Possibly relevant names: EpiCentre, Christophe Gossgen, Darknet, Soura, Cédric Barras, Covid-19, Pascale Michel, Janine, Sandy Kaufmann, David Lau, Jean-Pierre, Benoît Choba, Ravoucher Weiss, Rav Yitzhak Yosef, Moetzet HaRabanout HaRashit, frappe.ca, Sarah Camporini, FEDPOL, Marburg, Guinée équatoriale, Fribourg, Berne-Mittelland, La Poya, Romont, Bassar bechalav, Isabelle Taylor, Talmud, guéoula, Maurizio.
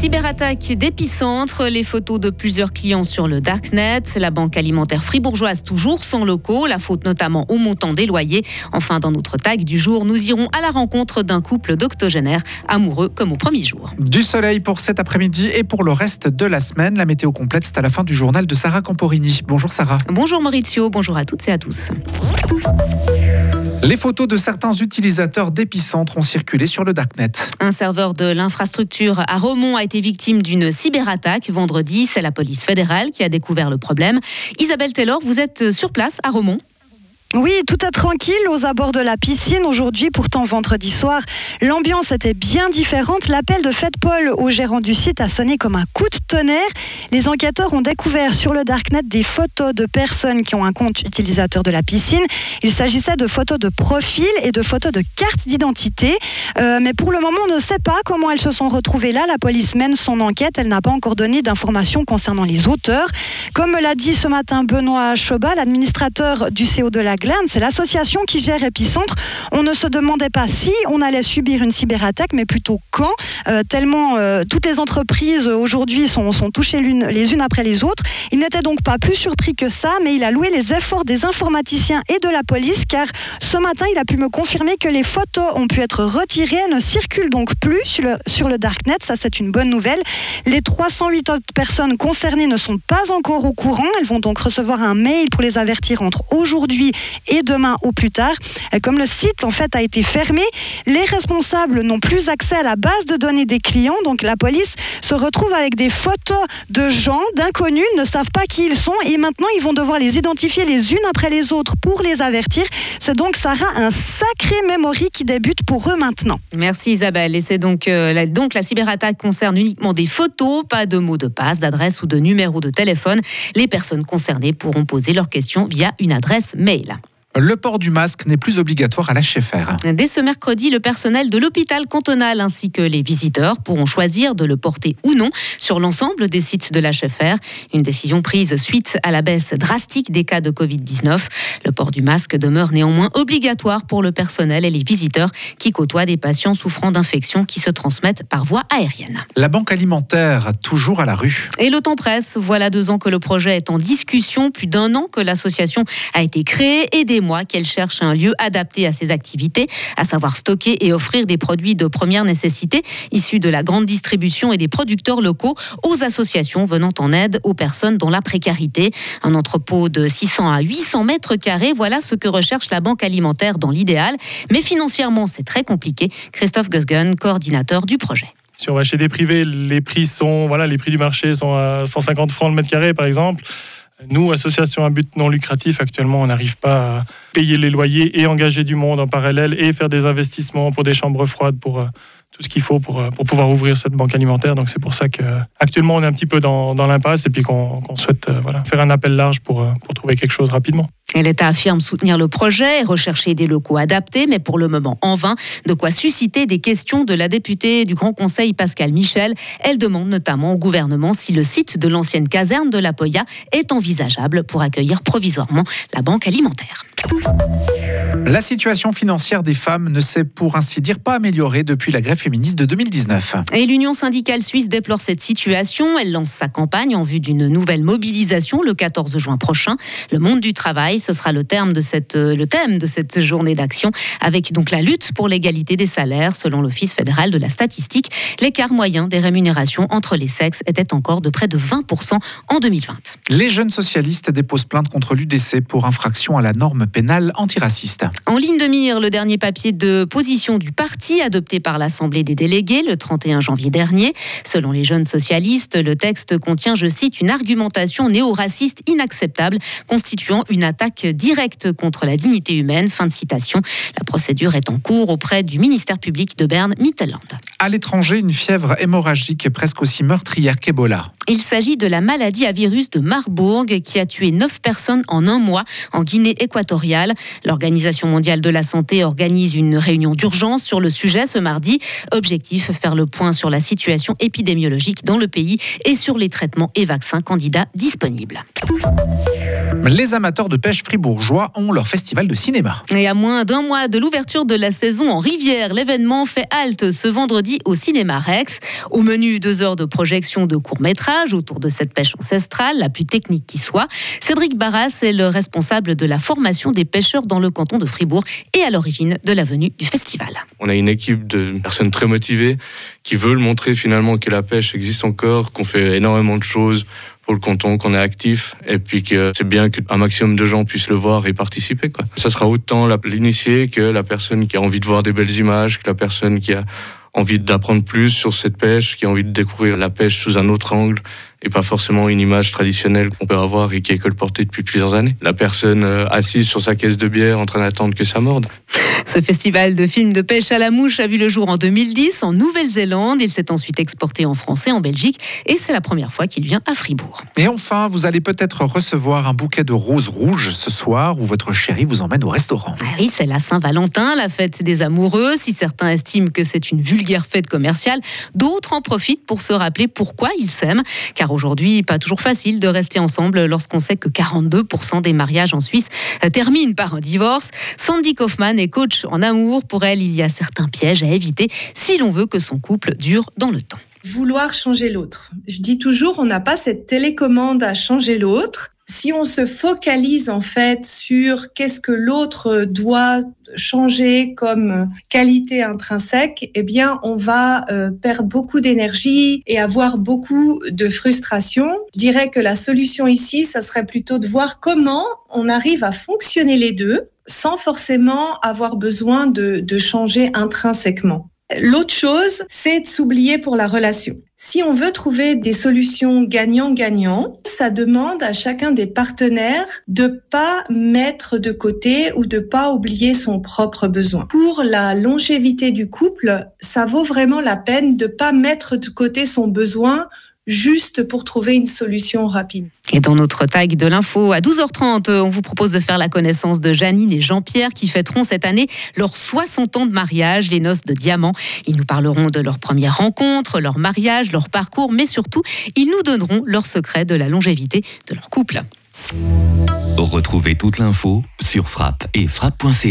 cyberattaque d'EpiCentre, les photos de plusieurs clients sur le Darknet, la banque alimentaire fribourgeoise toujours sans locaux, la faute notamment au montant des loyers. Enfin, dans notre tag du jour, nous irons à la rencontre d'un couple d'octogénaires, amoureux comme au premier jour. Du soleil pour cet après-midi et pour le reste de la semaine. La météo complète, c'est à la fin du journal de Sarah Camporini. Bonjour Sarah. Bonjour Maurizio, bonjour à toutes et à tous. Les photos de certains utilisateurs d'EpiCentre ont circulé sur le Darknet. Un serveur de l'infrastructure à Romont a été victime d'une cyberattaque vendredi. C'est la police fédérale qui a découvert le problème. Isabelle Taylor, vous êtes sur place à Romont ? Oui, tout est tranquille aux abords de la piscine aujourd'hui. Pourtant, vendredi soir, l'ambiance était bien différente. L'appel de FEDPOL au gérant du site a sonné comme un coup de tonnerre. Les enquêteurs ont découvert sur le Darknet des photos de personnes qui ont un compte utilisateur de la piscine. Il s'agissait de photos de profil et de photos de carte d'identité. Mais pour le moment, on ne sait pas comment elles se sont retrouvées là. La police mène son enquête. Elle n'a pas encore donné d'informations concernant les auteurs. Comme l'a dit ce matin Benoît Choba, l'administrateur du CO de la c'est l'association qui gère EpiCentre. On ne se demandait pas si on allait subir une cyberattaque, mais plutôt quand, tellement toutes les entreprises aujourd'hui sont touchées les unes après les autres. Il n'était donc pas plus surpris que ça, mais il a loué les efforts des informaticiens et de la police, car ce matin, il a pu me confirmer que les photos ont pu être retirées, elles ne circulent donc plus sur le Darknet. Ça, c'est une bonne nouvelle. Les 308 autres personnes concernées ne sont pas encore au courant. Elles vont donc recevoir un mail pour les avertir entre aujourd'hui et demain au plus tard. Comme le site en fait a été fermé, les responsables n'ont plus accès à la base de données des clients, donc la police se retrouve avec des photos de gens, d'inconnus, ne savent pas qui ils sont, et maintenant ils vont devoir les identifier les unes après les autres pour les avertir. C'est donc, Sarah, un sacré memory qui débute pour eux maintenant. Merci Isabelle, et c'est donc la cyberattaque concerne uniquement des photos, pas de mots de passe, d'adresse ou de numéro de téléphone. Les personnes concernées pourront poser leurs questions via une adresse mail. Le port du masque n'est plus obligatoire à l'HFR. Dès ce mercredi, le personnel de l'hôpital cantonal ainsi que les visiteurs pourront choisir de le porter ou non sur l'ensemble des sites de l'HFR. Une décision prise suite à la baisse drastique des cas de Covid-19. Le port du masque demeure néanmoins obligatoire pour le personnel et les visiteurs qui côtoient des patients souffrant d'infections qui se transmettent par voie aérienne. La banque alimentaire, toujours à la rue. Et le temps presse. Voilà 2 ans que le projet est en discussion. Plus d'un an que l'association a été créée et mois qu'elle cherche un lieu adapté à ses activités, à savoir stocker et offrir des produits de première nécessité issus de la grande distribution et des producteurs locaux aux associations venant en aide aux personnes dans la précarité. Un entrepôt de 600 à 800 mètres carrés, voilà ce que recherche la banque alimentaire dans l'idéal. Mais financièrement, c'est très compliqué. Christophe Gossgen, coordinateur du projet. Si on va chez des privés, les prix du marché sont à 150 francs le mètre carré par exemple. Nous, association à but non lucratif, actuellement, on n'arrive pas à payer les loyers et engager du monde en parallèle et faire des investissements pour des chambres froides, pour tout ce qu'il faut pour pouvoir ouvrir cette banque alimentaire. Donc, c'est pour ça qu'actuellement, on est un petit peu dans l'impasse et puis qu'on souhaite faire un appel large pour trouver quelque chose rapidement. Et l'État affirme soutenir le projet et rechercher des locaux adaptés, mais pour le moment en vain. De quoi susciter des questions de la députée du Grand Conseil Pascale Michel. Elle demande notamment au gouvernement si le site de l'ancienne caserne de La Poya est envisageable pour accueillir provisoirement la banque alimentaire. La situation financière des femmes ne s'est pour ainsi dire pas améliorée depuis la grève féministe de 2019. Et l'Union syndicale suisse déplore cette situation. Elle lance sa campagne en vue d'une nouvelle mobilisation le 14 juin prochain. Le monde du travail, ce sera le thème de cette journée d'action, avec donc la lutte pour l'égalité des salaires. Selon l'Office fédéral de la statistique, l'écart moyen des rémunérations entre les sexes était encore de près de 20% en 2020. Les jeunes socialistes déposent plainte contre l'UDC pour infraction à la norme pénale antiraciste. En ligne de mire, le dernier papier de position du parti adopté par l'Assemblée des délégués le 31 janvier dernier. Selon les jeunes socialistes, le texte contient, je cite, une argumentation néo-raciste inacceptable constituant une attaque directe contre la dignité humaine. Fin de citation. La procédure est en cours auprès du ministère public de Berne-Mittelland. À l'étranger, une fièvre hémorragique est presque aussi meurtrière qu'Ebola. Il s'agit de la maladie à virus de Marburg qui a tué 9 personnes en un mois en Guinée équatoriale. L'Organisation mondiale de la santé organise une réunion d'urgence sur le sujet ce mardi. Objectif, faire le point sur la situation épidémiologique dans le pays et sur les traitements et vaccins candidats disponibles. Les amateurs de pêche fribourgeois ont leur festival de cinéma. Et à moins d'un mois de l'ouverture de la saison en rivière, l'événement fait halte ce vendredi au cinéma Rex. Au menu, 2 heures de projection de courts-métrages autour de cette pêche ancestrale, la plus technique qui soit. Cédric Barras est le responsable de la formation des pêcheurs dans le canton de Fribourg et à l'origine de la venue du festival. On a une équipe de personnes très motivées qui veulent montrer finalement que la pêche existe encore, qu'on fait énormément de choses pour le canton, qu'on est actif et puis que c'est bien qu'un maximum de gens puissent le voir et participer, quoi. Ça sera autant l'initié que la personne qui a envie de voir des belles images, que la personne qui a envie d'apprendre plus sur cette pêche, qui a envie de découvrir la pêche sous un autre angle et pas forcément une image traditionnelle qu'on peut avoir et qui est colportée depuis plusieurs années. La personne assise sur sa caisse de bière en train d'attendre que ça morde. Ce festival de films de pêche à la mouche a vu le jour en 2010 en Nouvelle-Zélande. Il s'est ensuite exporté en France et en Belgique et c'est la première fois qu'il vient à Fribourg. Et enfin, vous allez peut-être recevoir un bouquet de roses rouges ce soir où votre chérie vous emmène au restaurant. Ah oui, c'est la Saint-Valentin, la fête des amoureux. Si certains estiment que c'est une vulgaire fête commerciale, d'autres en profitent pour se rappeler pourquoi ils s'aiment. Car aujourd'hui, pas toujours facile de rester ensemble lorsqu'on sait que 42% des mariages en Suisse terminent par un divorce. Sandy Kaufmann est coach en amour. Pour elle, il y a certains pièges à éviter si l'on veut que son couple dure dans le temps. Vouloir changer l'autre. Je dis toujours, on n'a pas cette télécommande à changer l'autre. Si on se focalise en fait sur qu'est-ce que l'autre doit changer comme qualité intrinsèque, eh bien on va perdre beaucoup d'énergie et avoir beaucoup de frustration. Je dirais que la solution ici, ça serait plutôt de voir comment on arrive à fonctionner les deux sans forcément avoir besoin de changer intrinsèquement. L'autre chose, c'est de s'oublier pour la relation. Si on veut trouver des solutions gagnant-gagnant, ça demande à chacun des partenaires de pas mettre de côté ou de pas oublier son propre besoin. Pour la longévité du couple, ça vaut vraiment la peine de pas mettre de côté son besoin juste pour trouver une solution rapide. Et dans notre tag de l'info, à 12h30, on vous propose de faire la connaissance de Janine et Jean-Pierre qui fêteront cette année leurs 60 ans de mariage, les noces de diamant. Ils nous parleront de leur première rencontre, leur mariage, leur parcours, mais surtout, ils nous donneront leur secret de la longévité de leur couple. Retrouvez toute l'info sur frappe et frappe.ca.